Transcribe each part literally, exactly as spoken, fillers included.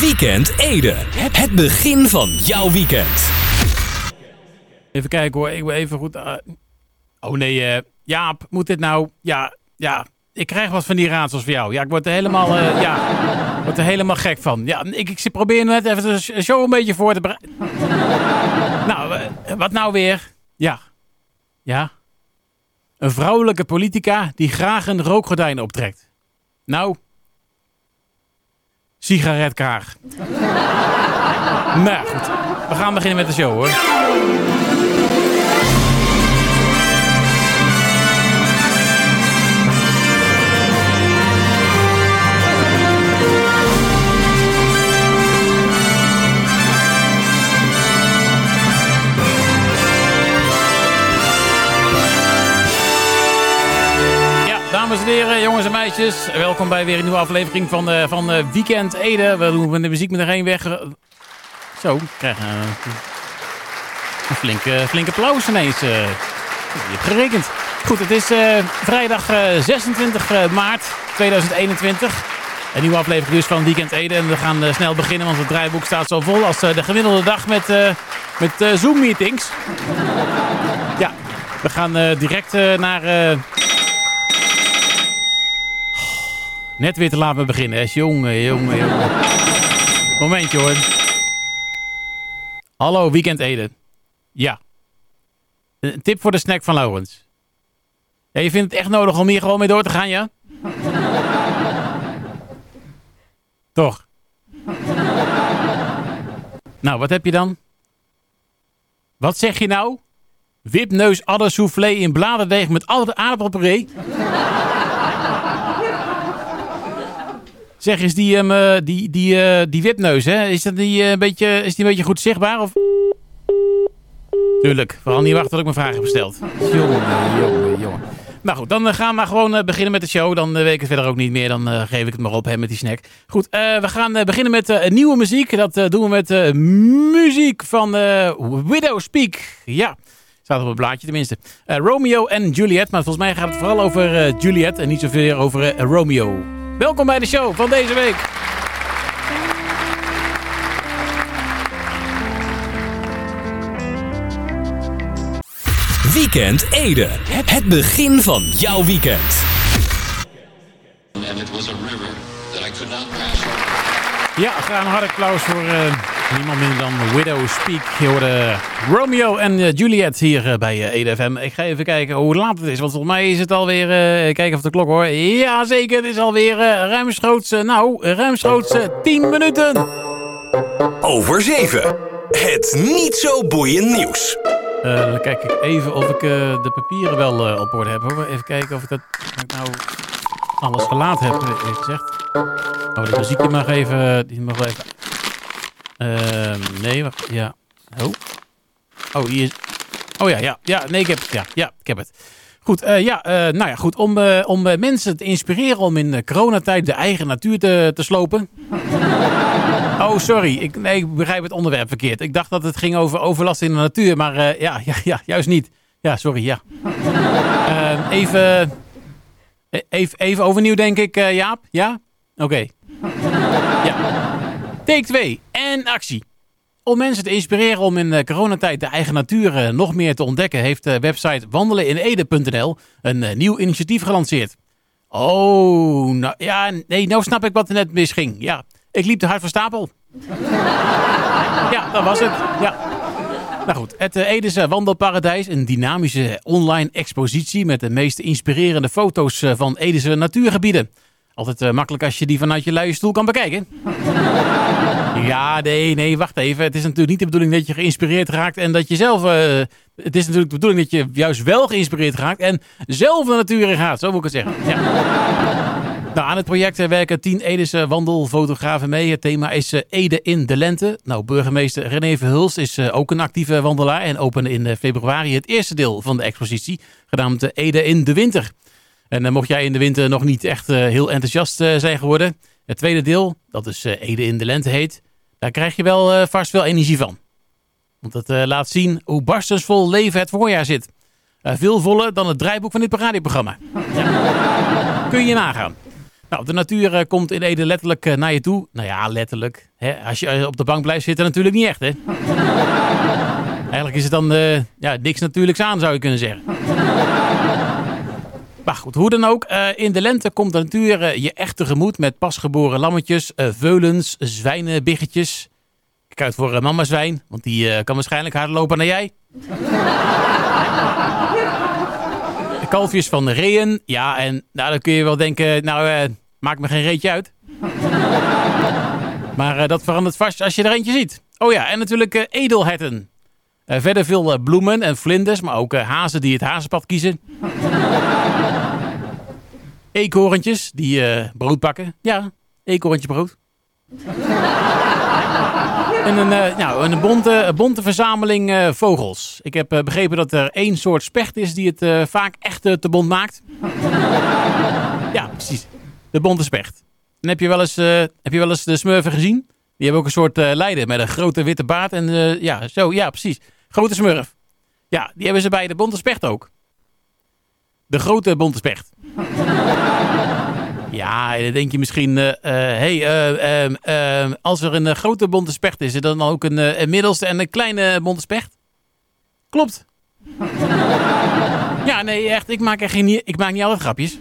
Weekend Ede. Het begin van jouw weekend. Even kijken hoor, ik wil even goed... Uh... Oh nee, uh... Jaap, moet dit nou... Ja, ja, ik krijg wat van die raadsels voor jou. Ja, ik word er helemaal, uh, ja, ik word er helemaal gek van. Ja, ik, ik probeer net even de show een beetje voor te bereiden. Nou, uh, wat nou weer? Ja, ja. Een vrouwelijke politica die graag een rookgordijn optrekt. Nou... Sigaretkraag. Nou goed, we gaan beginnen met de show hoor. Dames en heren, jongens en meisjes, welkom bij weer een nieuwe aflevering van, uh, van uh, Weekend Ede. We doen de muziek met erheen weg. Zo, we krijgen uh, een flinke, flinke applaus ineens. Uh, je hebt gerekend. Goed, het is uh, vrijdag uh, zesentwintig maart tweeduizend eenentwintig. Een nieuwe aflevering dus van Weekend Ede. En we gaan uh, snel beginnen, want het draaiboek staat zo vol als uh, de gemiddelde dag met, uh, met uh, Zoom-meetings. Ja, we gaan uh, direct uh, naar... Uh, Net weer te laat me beginnen, hè? Jongen, jongen, jongen. Momentje hoor. Hallo, Weekend Ede. Ja. Een tip voor de snack van Florence. Ja, je vindt het echt nodig om hier gewoon mee door te gaan, ja? Toch? Nou, wat heb je dan? Wat zeg je nou? Wipneus adersoufflé in bladerdeeg met aardappelpuree? Zeg eens, die, um, die, die, uh, die wipneus, hè? Is, dat die, uh, een beetje, is die een beetje goed zichtbaar? Of... Tuurlijk, vooral niet wachten tot ik mijn vraag heb gesteld. Jongen, jongen, jongen. Nou goed, dan uh, gaan we maar gewoon uh, beginnen met de show. Dan uh, weet ik het verder ook niet meer. Dan uh, geef ik het maar op hè, met die snack. Goed, uh, we gaan uh, beginnen met uh, nieuwe muziek. Dat uh, doen we met uh, muziek van uh, Widowspeak. Ja. Staat op het blaadje tenminste. Uh, Romeo en Juliet. Maar volgens mij gaat het vooral over uh, Juliet en niet zoveel over uh, Romeo. Welkom bij de show van deze week. Weekend Ede. Het begin van jouw weekend. Ja, graag een hard applaus voor uh, niemand minder dan Widowspeak. Je hoorde Romeo en uh, Juliet hier uh, bij uh, E D F M. Ik ga even kijken hoe laat het is, want volgens mij is het alweer... Uh, kijken of de klok hoor. Ja, zeker, het is alweer uh, ruimschoots... Uh, nou, ruimschoots uh, tien minuten. Over zeven. Het niet zo boeiend nieuws. Uh, dan kijk ik even of ik uh, de papieren wel uh, op orde heb hoor. Even kijken of ik dat of ik nou alles gelaten heb, heeft gezegd. Oh, de muziekje mag even... Die mag even... Uh, nee, wacht. Ja. Oh. Oh, hier is... Oh ja, ja. Ja, nee, ik heb het. Ja, ja ik heb het. Goed, uh, ja. Uh, nou ja, goed. Om, uh, om uh, mensen te inspireren om in de coronatijd de eigen natuur te, te slopen. Oh, sorry. Ik, nee, ik begrijp het onderwerp verkeerd. Ik dacht dat het ging over overlast in de natuur, maar uh, ja, ja, ja, juist niet. Ja, sorry, ja. Uh, even... Even, even overnieuw, denk ik, uh, Jaap. Ja? Oké. Okay. Ja. Take twee. En actie. Om mensen te inspireren om in de coronatijd de eigen natuur uh, nog meer te ontdekken... heeft de website wandeleninede punt n l een uh, nieuw initiatief gelanceerd. Oh, nou, ja, nee, nou snap ik wat er net misging. Ja, ik liep te hard van stapel. Ja, dat was het. Ja. Nou goed, het Edese Wandelparadijs, een dynamische online expositie met de meest inspirerende foto's van Edese natuurgebieden. Altijd makkelijk als je die vanuit je luie stoel kan bekijken. Ja, nee, nee, wacht even. Het is natuurlijk niet de bedoeling dat je geïnspireerd raakt en dat je zelf... Uh, het is natuurlijk de bedoeling dat je juist wel geïnspireerd raakt en zelf de natuur in gaat, zo moet ik het zeggen. Ja. Nou, aan het project werken tien Edese wandelfotografen mee. Het thema is Ede in de lente. Nou, burgemeester René Verhulst is ook een actieve wandelaar... en opende in februari het eerste deel van de expositie... genaamd Ede in de winter. En mocht jij in de winter nog niet echt heel enthousiast zijn geworden... het tweede deel, dat is Ede in de lente heet... daar krijg je wel vast wel energie van. Want het laat zien hoe barstensvol leven het voorjaar zit. Veel voller dan het draaiboek van dit radioprogramma. Ja. Kun je nagaan. Nou, de natuur komt in Ede letterlijk naar je toe. Nou ja, letterlijk. Hè, als je op de bank blijft zitten, natuurlijk niet echt, hè? Eigenlijk is het dan uh, ja, niks natuurlijks aan, zou je kunnen zeggen. Maar goed, hoe dan ook. Uh, in de lente komt de natuur uh, je echt tegemoet met pasgeboren lammetjes, uh, veulens, zwijnen, biggetjes. Kijk uit voor uh, mama zwijn, want die uh, kan waarschijnlijk harder lopen dan jij. Kalfjes van de reeën. Ja, en nou, dan kun je wel denken, nou, uh, maakt me geen reetje uit. Maar uh, dat verandert vast als je er eentje ziet. Oh ja, en natuurlijk uh, edelherten. Uh, verder veel uh, bloemen en vlinders, maar ook uh, hazen die het hazenpad kiezen. Eekhoorntjes die uh, brood bakken. Ja, eekhoorntje brood. En een, uh, nou, een bonte, bonte verzameling uh, vogels. Ik heb uh, begrepen dat er één soort specht is die het uh, vaak echt uh, te bont maakt. Ja, precies. De bonte specht. En heb je wel eens, uh, heb je wel eens de smurfen gezien? Die hebben ook een soort uh, leider met een grote witte baard. En uh, ja, zo, ja, precies. Grote smurf. Ja, die hebben ze bij de bonte specht ook. De grote bonte specht. Ja, dan denk je misschien... Uh, uh, hey, uh, uh, uh, als er een grote bonte specht is... is er dan ook een, uh, een middelste en een kleine bonte specht? Klopt. Ja, nee, echt. Ik maak, echt geen, ik maak niet altijd grapjes.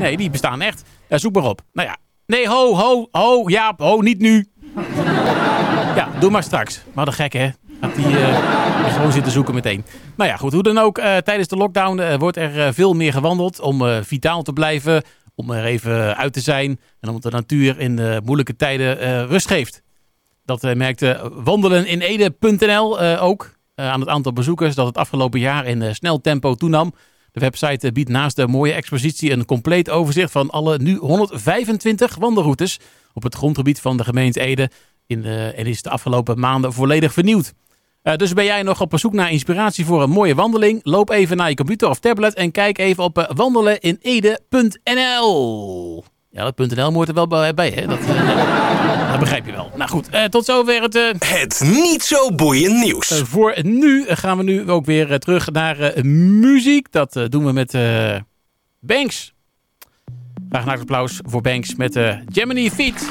Nee, die bestaan echt. Uh, zoek maar op. Nou ja. Nee, ho, ho, ho, Jaap, ho, niet nu. Ja, doe maar straks. Maar dat gek, hè? Gaat die uh, gewoon zitten zoeken meteen. Nou ja, goed, hoe dan ook. Uh, tijdens de lockdown uh, wordt er uh, veel meer gewandeld om uh, vitaal te blijven. Om er even uit te zijn. En omdat de natuur in uh, moeilijke tijden uh, rust geeft. Dat uh, merkte wandelen in ede punt n l uh, ook. Uh, aan het aantal bezoekers dat het afgelopen jaar in uh, snel tempo toenam. De website biedt naast de mooie expositie een compleet overzicht van alle nu honderdvijfentwintig wandelroutes op het grondgebied van de gemeente Ede. In de, en is de afgelopen maanden volledig vernieuwd. Uh, dus ben jij nog op zoek naar inspiratie voor een mooie wandeling? Loop even naar je computer of tablet en kijk even op wandelen in ede punt n l. Ja, dat .nl moet er wel bij, hè? Dat, uh, dat begrijp je wel. Nou goed, uh, tot zover het... Uh, het niet zo boeiend nieuws. Uh, voor nu gaan we nu ook weer uh, terug naar uh, muziek. Dat uh, doen we met uh, Banks. Graag een applaus voor Banks met uh, Gemini Feet.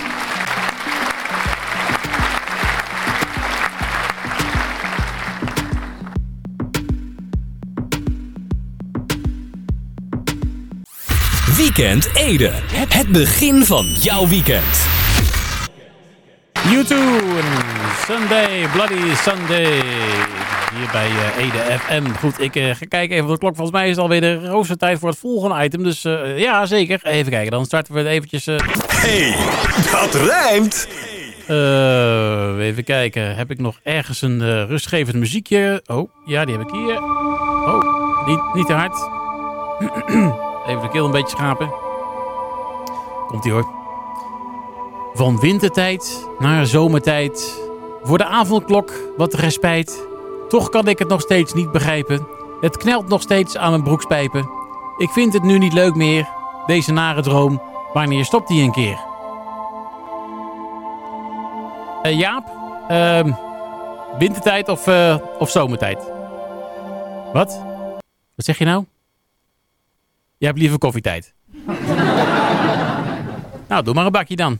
Weekend Ede. Het begin van jouw weekend. YouTube. Sunday. Bloody Sunday. Hier bij uh, E D F M. Goed, ik uh, ga kijken even op de klok. Volgens mij is het alweer de roostertijd voor het volgende item. Dus uh, ja, zeker. Even kijken. Dan starten we het eventjes. Uh... Hey, dat rijmt. Uh, even kijken. Heb ik nog ergens een uh, rustgevend muziekje? Oh, ja, die heb ik hier. Oh, niet, niet te hard. Even de keel een beetje schapen. Komt-ie hoor. Van wintertijd naar zomertijd. Voor de avondklok wat respijt. Toch kan ik het nog steeds niet begrijpen. Het knelt nog steeds aan mijn broekspijpen. Ik vind het nu niet leuk meer. Deze nare droom. Wanneer stopt die een keer? Uh, Jaap? Uh, wintertijd of, uh, of zomertijd? Wat? Wat zeg je nou? Je hebt liever koffietijd. Nou, doe maar een bakje dan.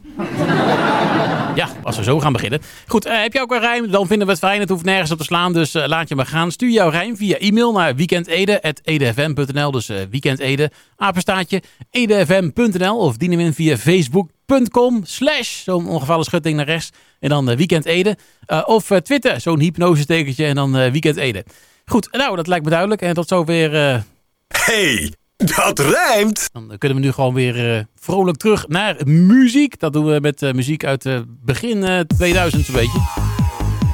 Ja, als we zo gaan beginnen. Goed, uh, heb je ook een rijm? Dan vinden we het fijn. Het hoeft nergens op te slaan, dus uh, laat je maar gaan. Stuur jouw rijm via e-mail naar weekendede at edfm punt n l. Dus uh, weekendede, apenstaartje, edfm punt n l. Of dien hem in via facebook punt com. Slash, zo'n ongevallen schutting naar rechts. En dan uh, weekendede. Uh, of uh, Twitter, zo'n hypnosestekentje en dan uh, weekendede. Goed, nou, dat lijkt me duidelijk. En tot zover... Uh... Hey! Dat rijmt! Dan kunnen we nu gewoon weer uh, vrolijk terug naar muziek. Dat doen we met uh, muziek uit uh, begin uh, tweeduizend zo'n beetje.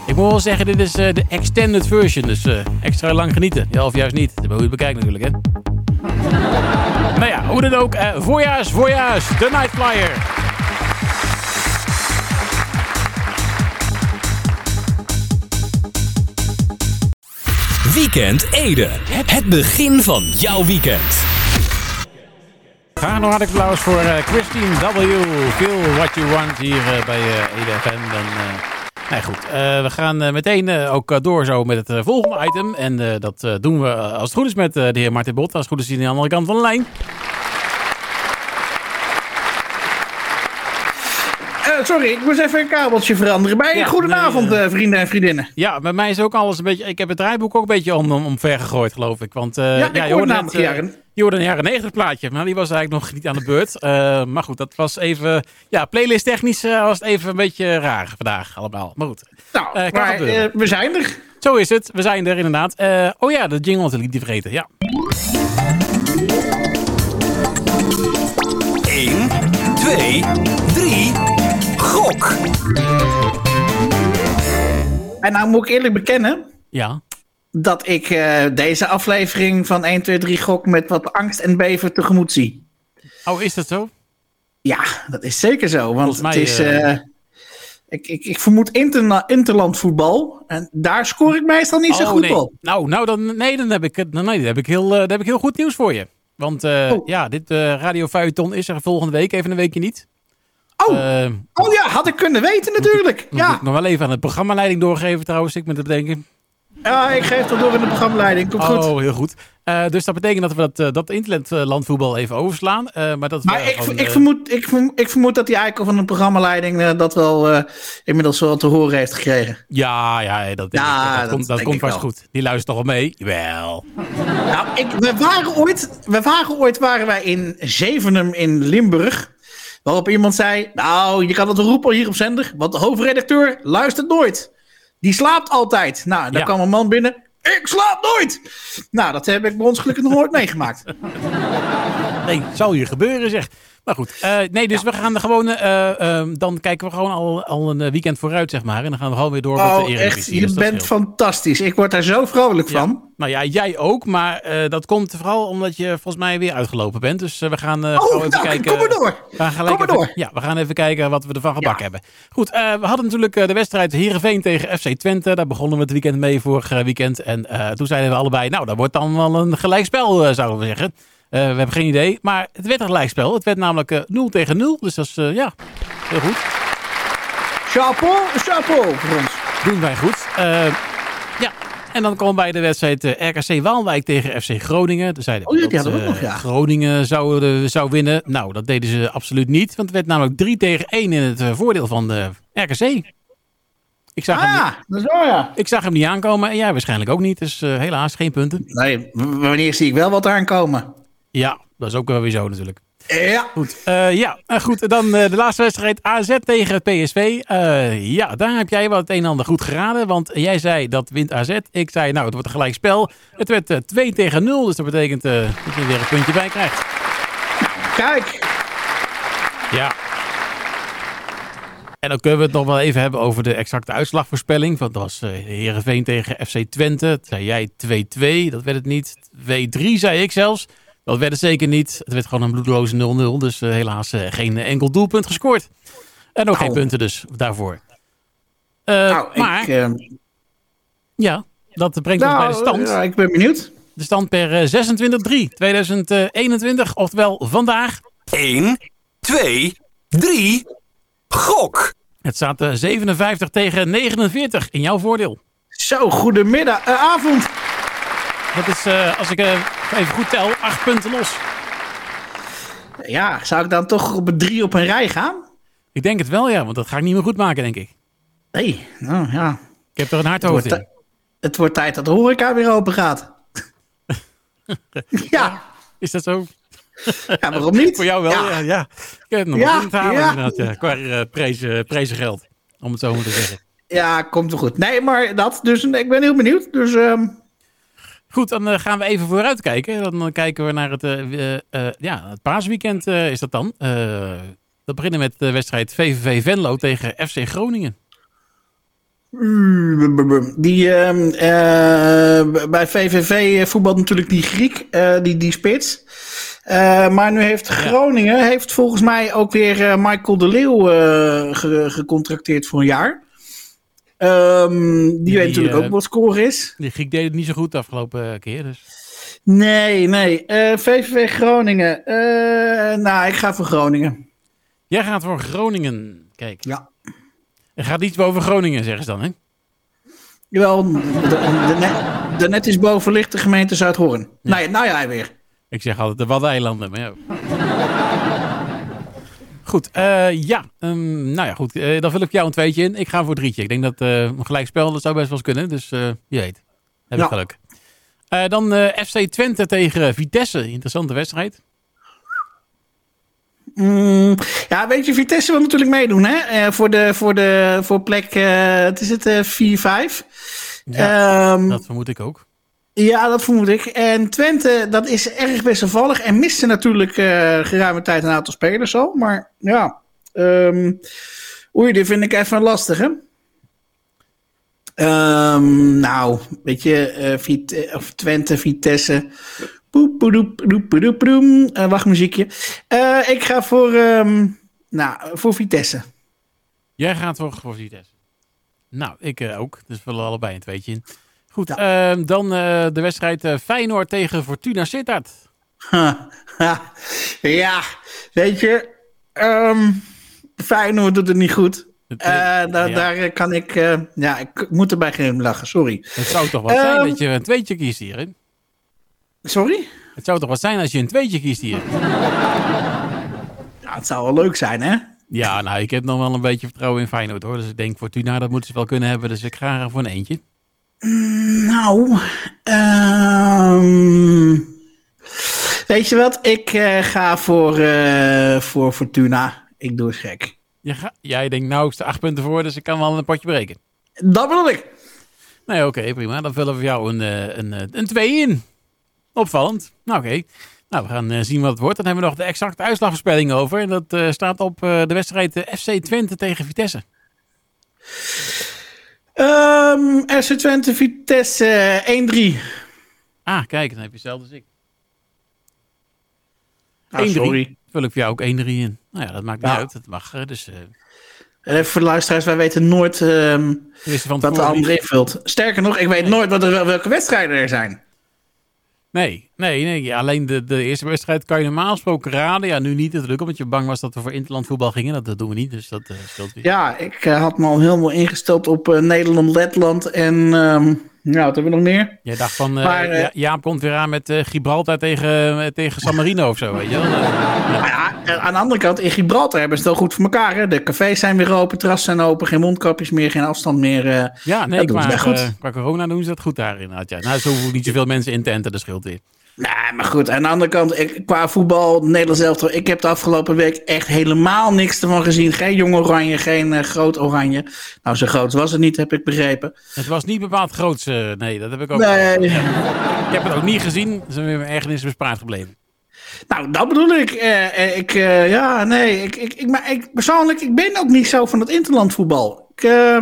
Ik moet wel zeggen, dit is uh, de extended version. Dus uh, extra lang genieten. Ja, of juist niet. Dat ben je het bekijkt natuurlijk, hè. Nou ja, hoe dan ook. Uh, voorjaars, voorjaars. The Night Flyer. Weekend Ede. Het begin van jouw weekend. Ga nog hartelijk applaus voor uh, Christine W. Feel what you want hier uh, bij uh, E D F M. En, uh, nee, goed, uh, we gaan uh, meteen uh, ook uh, door zo met het uh, volgende item. En uh, dat uh, doen we uh, als het goed is met uh, de heer Martin Bot. Als het goed is hij aan de andere kant van de lijn. Ja, sorry, ik moest even een kabeltje veranderen. Bij ja, goedenavond, nee, uh, vrienden en vriendinnen. Ja, bij mij is ook alles een beetje... Ik heb het draaiboek ook een beetje om, om, omver gegooid, geloof ik. Want, uh, ja, ik ja, hoorde namelijk net, uh, jaren. Je hoorde een jaren negentig plaatje, maar die was eigenlijk nog niet aan de beurt. Uh, maar goed, dat was even... Ja, playlist technisch uh, was het even een beetje raar vandaag allemaal. Maar goed. Nou, uh, maar, uh, we zijn er. Zo is het, we zijn er inderdaad. Uh, oh ja, de jingle liep die vergeten, ja. één, twee, drie, gok! En nou moet ik eerlijk bekennen... Ja. Dat ik uh, deze aflevering van één, twee, drie gok met wat angst en bever tegemoet zie. Oh, is dat zo? Ja, dat is zeker zo. Want mij, het is... Uh, uh, ik, ik, ik vermoed interna- interlandvoetbal. En daar scoor ik meestal niet oh, zo goed nee. op. Nou, nou dan, nee, dan heb, ik, dan, nee, dan, heb ik heel, dan heb ik heel goed nieuws voor je. Want uh, oh. ja, dit uh, Radio Feuilleton is er volgende week even een weekje niet. Oh, uh, oh ja, had ik kunnen weten natuurlijk. Moet ik, ja. moet ik nog wel even aan de programmaleiding doorgeven trouwens, ik moet het bedenken. Ja, ik geef dat door in de programmaleiding. Komt oh, goed. Oh, heel goed. Uh, dus dat betekent dat we dat, uh, dat interlandvoetbal even overslaan. Uh, maar dat maar ik, gewoon, ik, uh... vermoed, ik, vermoed, ik vermoed dat die eikel van de programmaleiding uh, dat wel uh, inmiddels wel te horen heeft gekregen. Ja, ja dat, denk ja, ik. dat, dat komt, dat komt vast wel. Goed. Die luistert toch al mee? Wel. Nou, ik, we waren ooit, we waren ooit waren wij in Zevenum in Limburg. Waarop iemand zei, nou, je kan het roepen hier op zender. Want de hoofdredacteur luistert nooit. Die slaapt altijd. Nou, dan ja. kwam een man binnen. Ik slaap nooit! Nou, dat heb ik bij ons gelukkig nog nooit meegemaakt. Nee, zal hier gebeuren zeg. Maar goed, uh, nee, dus ja. we gaan er gewoon... Uh, uh, dan kijken we gewoon al, al een weekend vooruit, zeg maar. En dan gaan we gewoon weer door oh, met de Eredivisie. Oh, echt, je bent heel... fantastisch. Ik word daar zo vrolijk ja. van. Nou ja, jij ook. Maar uh, dat komt vooral omdat je volgens mij weer uitgelopen bent. Dus uh, we gaan uh, oh, gewoon even nou, kijken... kom maar door. We gaan kom maar even, door. Ja, we gaan even kijken wat we ervan gebakken ja. hebben. Goed, uh, we hadden natuurlijk de wedstrijd Heerenveen tegen F C Twente. Daar begonnen we het weekend mee vorig weekend. En uh, toen zeiden we allebei... Nou, dat wordt dan wel een gelijkspel, uh, zouden we zeggen. Uh, we hebben geen idee, maar het werd een gelijkspel. Het werd namelijk uh, nul tegen nul, dus dat is, uh, ja, heel goed. Chapeau, chapeau voor ons. Doen wij goed. Uh, ja, en dan kwam bij de wedstrijd uh, R K C Waalwijk tegen F C Groningen. Toen zeiden oh, ja, dat, die hadden we ook nog, ja. Groningen zou, uh, zou winnen. Nou, dat deden ze absoluut niet, want het werd namelijk drie tegen één in het uh, voordeel van uh, R K C. Ik zag, ah, hem niet, dat is wel, ja. ik zag hem niet aankomen en jij ja, waarschijnlijk ook niet, dus uh, helaas geen punten. Nee, wanneer zie ik wel wat aankomen? Ja, dat is ook wel weer zo natuurlijk. Ja. Goed, uh, ja. Uh, goed dan uh, de laatste wedstrijd A Z tegen P S V. Uh, ja, daar heb jij wat het een en ander goed geraden. Want jij zei dat wint A Z. Ik zei, nou, het wordt een gelijk spel. Het werd uh, twee tegen nul, dus dat betekent uh, dat je weer een puntje bij krijgt. Kijk! Ja. En dan kunnen we het nog wel even hebben over de exacte uitslagvoorspelling. Want dat was uh, Heerenveen tegen F C Twente. Dat zei jij twee-twee, dat werd het niet. twee-drie zei ik zelfs. Dat werd het zeker niet. Het werd gewoon een bloedloze nul-nul. Dus uh, helaas uh, geen enkel doelpunt gescoord. En ook Au. geen punten dus daarvoor. Uh, Au, maar, ik, uh... ja, dat brengt nou, ons bij de stand. Ja, ik ben benieuwd. De stand per zesentwintig drie tweeduizend eenentwintig, oftewel vandaag. één, twee, drie, gok! Het staat uh, zevenenvijftig tegen negenenveertig in jouw voordeel. Zo, goedemiddag, uh, avond. Dat is, uh, als ik... Uh, Even goed tel, acht punten los. Ja, zou ik dan toch op een drie op een rij gaan? Ik denk het wel, ja, want dat ga ik niet meer goed maken, denk ik. Nee, nou ja. Ik heb er een hard hoofd in. T- het wordt tijd dat de horeca weer open gaat. Ja. Is dat zo? Ja, waarom niet? Voor jou wel, ja. ja, ja. Ik heb het nog ja, in te halen, ja. inderdaad, ja, qua uh, prijzen, prijzengeld, om het zo maar te zeggen. Ja, komt wel goed. Nee, maar dat, dus ik ben heel benieuwd, dus... Um... Goed, dan uh, gaan we even vooruit kijken. Dan uh, kijken we naar het, uh, uh, ja, het paasweekend uh, is dat dan. Uh, we beginnen met de wedstrijd V V V Venlo tegen F C Groningen. Die, uh, uh, bij V V V voetbalt natuurlijk die Griek, uh, die, die spits. Uh, maar nu heeft Groningen ja. heeft volgens mij ook weer uh, Michael de Leeuw uh, ge- gecontracteerd voor een jaar. Um, die, die weet natuurlijk uh, ook wat score is. Die Griek deed het niet zo goed de afgelopen keer. Dus. Nee, nee. Uh, V V V Groningen. Uh, nou, ik ga voor Groningen. Jij gaat voor Groningen. Kijk. Ja. Er gaat iets boven Groningen, zeggen ze dan, hè? Jawel. De, de, net, de net is boven ligt de gemeente Zuidhoorn. Ja. Nou, nou ja, weer. Ik zeg altijd de Waddeneilanden, maar ja. Goed, uh, ja. Um, nou ja, goed. Uh, dan vul ik jou een tweetje in. Ik ga voor drietje. Ik denk dat uh, een gelijkspel, dat zou best wel eens kunnen. Dus uh, je weet. Heb ik ja. geluk. Uh, dan uh, F C Twente tegen Vitesse. Interessante wedstrijd. Mm, ja, weet je, Vitesse wil natuurlijk meedoen, hè? Uh, voor, de, voor, de, voor plek, uh, wat is het, uh, vier vijf. Ja, um, dat vermoed ik ook. Ja, dat vermoed ik. En Twente, dat is erg wisselvallig. En miste natuurlijk uh, geruime tijd een aantal spelers al. Maar ja, um, oei, dit vind ik even lastig, hè? Um, nou, weet je, uh, Vite- of Twente, Vitesse. Poep, poep, poep, poep, poep. Uh, wachtmuziekje. Uh, ik ga voor, um, nou, voor Vitesse. Jij gaat voor, voor Vitesse. Nou, ik uh, ook. Dus we vullen allebei een tweetje in. Goed, ja. uh, dan uh, de wedstrijd uh, Feyenoord tegen Fortuna Sittard. Ja, weet je, um, Feyenoord doet het niet goed. Uh, da- ja. Daar kan ik, uh, ja, ik moet erbij geen lachen, sorry. Het zou toch wat um, zijn dat je een tweetje kiest hierin? Sorry? Het zou toch wat zijn als je een tweetje kiest hier? Ja, het zou wel leuk zijn, hè? Ja, nou, ik heb nog wel een beetje vertrouwen in Feyenoord, hoor. Dus ik denk, Fortuna, dat moeten ze wel kunnen hebben. Dus ik ga er voor een eentje. Mm, nou, um, weet je wat? Ik uh, ga voor, uh, voor Fortuna. Ik doe eens gek. Je ga, jij denkt, nou, ik sta acht punten voor, dus ik kan wel een potje breken. Dat bedoel ik. Nee, oké, okay, prima. Dan vullen we jou een, een, een twee in. Opvallend. Nou, oké. Okay. Nou, we gaan uh, zien wat het wordt. Dan hebben we nog de exacte uitslagvoorspelling over. En dat uh, staat op uh, de wedstrijd uh, F C Twente tegen Vitesse. Um, F C Twente, Vitesse uh, één drie. Ah, kijk. Dan heb je hetzelfde als ik. Ah, één drie. Sorry. Vul ik voor jou ook één drie in. Nou ja, dat maakt niet ja. uit. Dat mag. Dus, uh... Even voor de luisteraars. Wij weten nooit um, wat de ander invult. Sterker nog, ik weet nee. nooit wat er, welke wedstrijden er zijn. Nee, nee, nee. Alleen de, de eerste wedstrijd kan je normaal gesproken raden. Ja, nu niet natuurlijk, omdat je bang was dat we voor interland voetbal gingen. Dat, dat doen we niet, dus dat uh, stelt weer. Ja, ik uh, had me al helemaal ingesteld op uh, Nederland, Letland en... Um, nou, wat hebben we nog meer? Jij dacht van, uh, maar, uh, ja, Jaap komt weer aan met uh, Gibraltar tegen, uh, tegen San Marino of zo, weet je wel. Ja. Ja, aan de andere kant, in Gibraltar hebben ze het wel goed voor elkaar, hè? De cafés zijn weer open, terrassen zijn open, geen mondkapjes meer, geen afstand meer. Uh, ja, nee, qua, goed. Uh, qua corona doen ze dat goed daarin. Had jij. Nou, zo hoeven niet zoveel mensen in tenten, dat scheelt weer. Nee, maar goed, aan de andere kant, ik, qua voetbal, Nederlands elftal, ik heb de afgelopen week echt helemaal niks ervan gezien. Geen jong oranje, geen uh, groot oranje. Nou, zo groot was het niet, heb ik begrepen. Het was niet bepaald groots, uh, nee, dat heb ik ook nee. ja. Ik heb het ook niet gezien, dus mijn ergernis bespaard gebleven. Nou, dat bedoel ik. Uh, ik uh, ja, nee, ik, ik, ik, maar ik, persoonlijk, ik ben ook niet zo van het interlandvoetbal. Ik... Uh,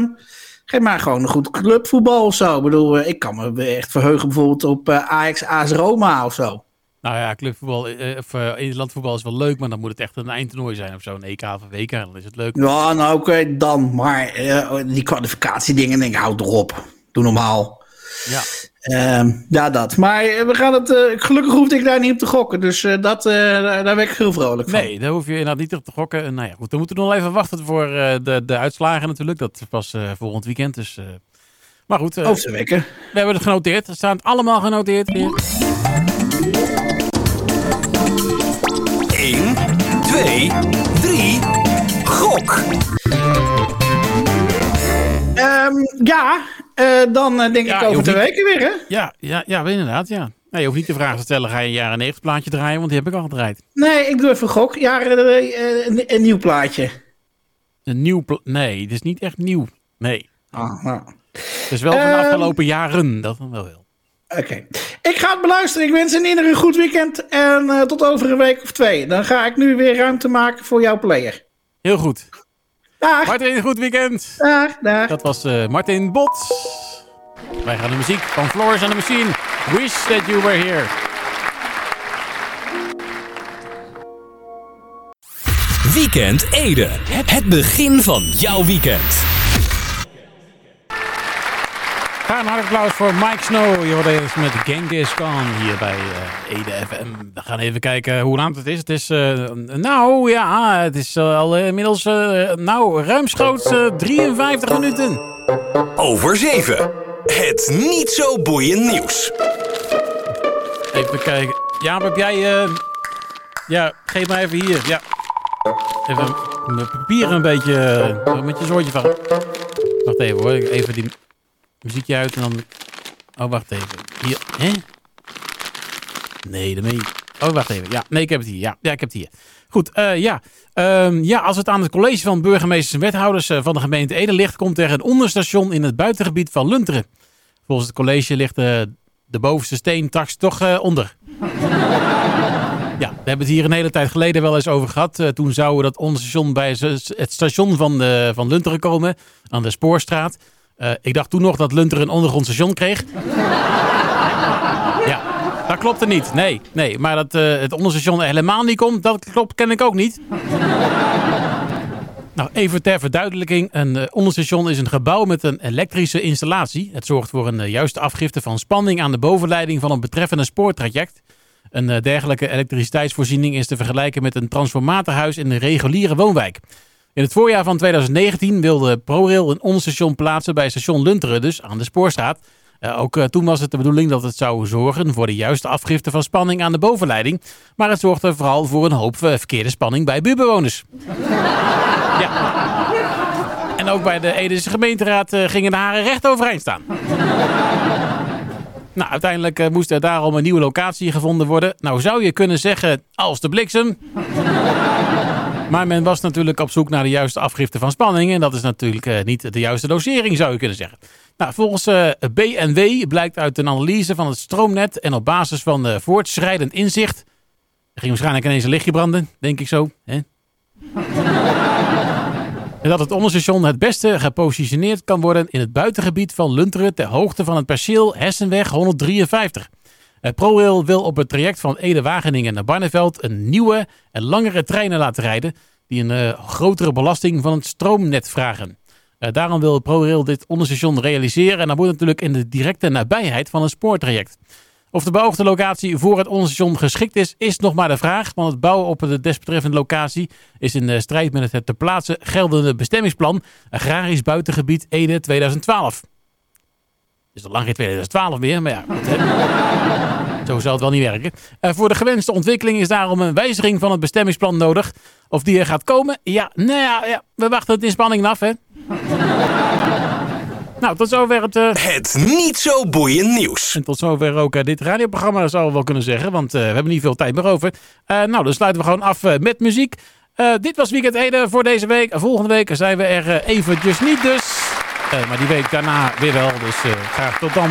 Geef maar gewoon een goed clubvoetbal of zo. Ik bedoel, ik kan me echt verheugen bijvoorbeeld op uh, Ajax, A S Roma of zo. Nou ja, clubvoetbal uh, of uh, interlandvoetbal is wel leuk, maar dan moet het echt een eindtoernooi zijn of zo. Een E K of een W K, dan is het leuk. Ja, nou oké, okay, dan. Maar uh, die kwalificatiedingen, denk ik, houd erop. Doe normaal. Ja. Uh, ja, dat. Maar we gaan het, uh, gelukkig hoefde ik daar niet op te gokken. Dus uh, dat, uh, daar, daar ben ik heel vrolijk van. Nee, daar hoef je inderdaad niet op te gokken. Uh, nou ja, goed, dan moeten we nog even wachten voor uh, de, de uitslagen natuurlijk. Dat is pas uh, volgend weekend. Dus, uh... Maar goed, uh, over twee weken. We hebben het genoteerd. We staan allemaal genoteerd. één, twee, drie, gok! Um, ja, uh, dan uh, denk ja, ik over twee niet... weken weer, hè? Ja, ja, ja inderdaad, ja. Nee, je hoeft niet de vraag te stellen, ga je een jaren negentig plaatje draaien? Want die heb ik al gedraaid. Nee, ik doe even een gok. Ja, uh, uh, een, een nieuw plaatje. Een nieuw pla- Nee, het is niet echt nieuw. Nee. Ah, nou. Het is wel van de um, afgelopen jaren, dat dan wel wel. Oké. Okay. Ik ga het beluisteren. Ik wens een ieder een goed weekend. En uh, tot over een week of twee. Dan ga ik nu weer ruimte maken voor jouw player. Heel goed. Dag. Martin, een goed weekend. Dag, dag. Dat was uh, Martin Bot. Wij gaan de muziek van Florence en de Machine. Wish that you were here. Weekend Ede. Het begin van jouw weekend. Ga een hard applaus voor Mike Snow. Je hoorde even met Genghis Khan hier bij uh, E D F M. We gaan even kijken hoe laat het is. Het is, uh, nou ja, het is uh, al inmiddels uh, nou, ruimschoots uh, drieënvijftig minuten. Over zeven. Het niet zo boeiend nieuws. Even kijken. Jaap, heb jij... Uh... Ja, geef maar even hier. Ja. Even mijn papieren een beetje... Uh, met je zoortje van... Wacht even hoor. Even die muziekje uit en dan... Oh, wacht even. Hier. Hè? Nee, dan ben je... Oh, wacht even. Ja, nee, ik heb het hier. Ja, ja ik heb het hier. Goed, uh, ja. Um, ja, als het aan het college van burgemeesters en wethouders van de gemeente Ede ligt... komt er een onderstation in het buitengebied van Lunteren. Volgens het college ligt uh, de bovenste steen straks toch uh, onder. Ja, we hebben het hier een hele tijd geleden wel eens over gehad. Uh, toen zouden dat onderstation bij het station van, de, van Lunteren komen. Aan de Spoorstraat. Uh, ik dacht toen nog dat Lunteren een ondergrondstation kreeg. Ja, dat klopte niet. Nee, nee. Maar dat uh, het onderstation helemaal niet komt, dat klopt ken ik ook niet. Nou, even ter verduidelijking. Een uh, onderstation is een gebouw met een elektrische installatie. Het zorgt voor een uh, juiste afgifte van spanning aan de bovenleiding van een betreffende spoortraject. Een uh, dergelijke elektriciteitsvoorziening is te vergelijken met een transformatorhuis in een reguliere woonwijk. In het voorjaar van twintig negentien wilde ProRail een onderstation plaatsen bij station Lunteren, dus aan de Spoorstraat. Uh, ook uh, toen was het de bedoeling dat het zou zorgen voor de juiste afgifte van spanning aan de bovenleiding. Maar het zorgde vooral voor een hoop uh, verkeerde spanning bij buurtbewoners. Ja. En ook bij de Edese gemeenteraad uh, gingen de haren recht overeind staan. Nou, uiteindelijk uh, moest er daarom een nieuwe locatie gevonden worden. Nou zou je kunnen zeggen, als de bliksem. Maar men was natuurlijk op zoek naar de juiste afgifte van spanning. En dat is natuurlijk uh, niet de juiste dosering, zou je kunnen zeggen. Nou, volgens uh, B N W blijkt uit een analyse van het stroomnet... en op basis van uh, voortschrijdend inzicht... Er ging waarschijnlijk ineens een lichtje branden, denk ik zo. Hè? Dat het onderstation het beste gepositioneerd kan worden... in het buitengebied van Lunteren... ter hoogte van het perceel Hessenweg honderddrieënvijftig. Uh, ProRail wil op het traject van Ede-Wageningen naar Barneveld... een nieuwe en langere treinen laten rijden... die een uh, grotere belasting van het stroomnet vragen. Uh, daarom wil ProRail dit onderstation realiseren... en dat moet natuurlijk in de directe nabijheid van een spoortraject. Of de beoogde locatie voor het onderstation geschikt is... is nog maar de vraag, want het bouwen op de desbetreffende locatie... is in uh, strijd met het te plaatsen geldende bestemmingsplan... Agrarisch Buitengebied Ede tweeduizend twaalf. Dus al lang geen tweeduizend twaalf meer, maar ja, goed, zo zal het wel niet werken. Uh, voor de gewenste ontwikkeling is daarom een wijziging van het bestemmingsplan nodig. Of die er gaat komen? Ja, nou ja, ja we wachten het in spanning af, hè. Nou, tot zover het... Uh... Het niet zo boeiend nieuws. En tot zover ook uh, dit radioprogramma, zou we wel kunnen zeggen, want uh, we hebben niet veel tijd meer over. Uh, nou, dan sluiten we gewoon af uh, met muziek. Uh, dit was Weekend Ede voor deze week. Volgende week zijn we er uh, eventjes niet, dus... Uh, maar die week daarna weer wel, dus uh, graag tot dan.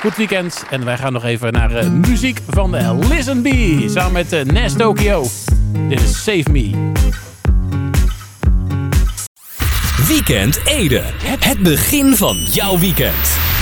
Goed weekend. En wij gaan nog even naar uh, muziek van uh, Lizenbee samen met uh, Nest Tokyo. Dit is Save Me. Weekend Ede. Het begin van jouw weekend.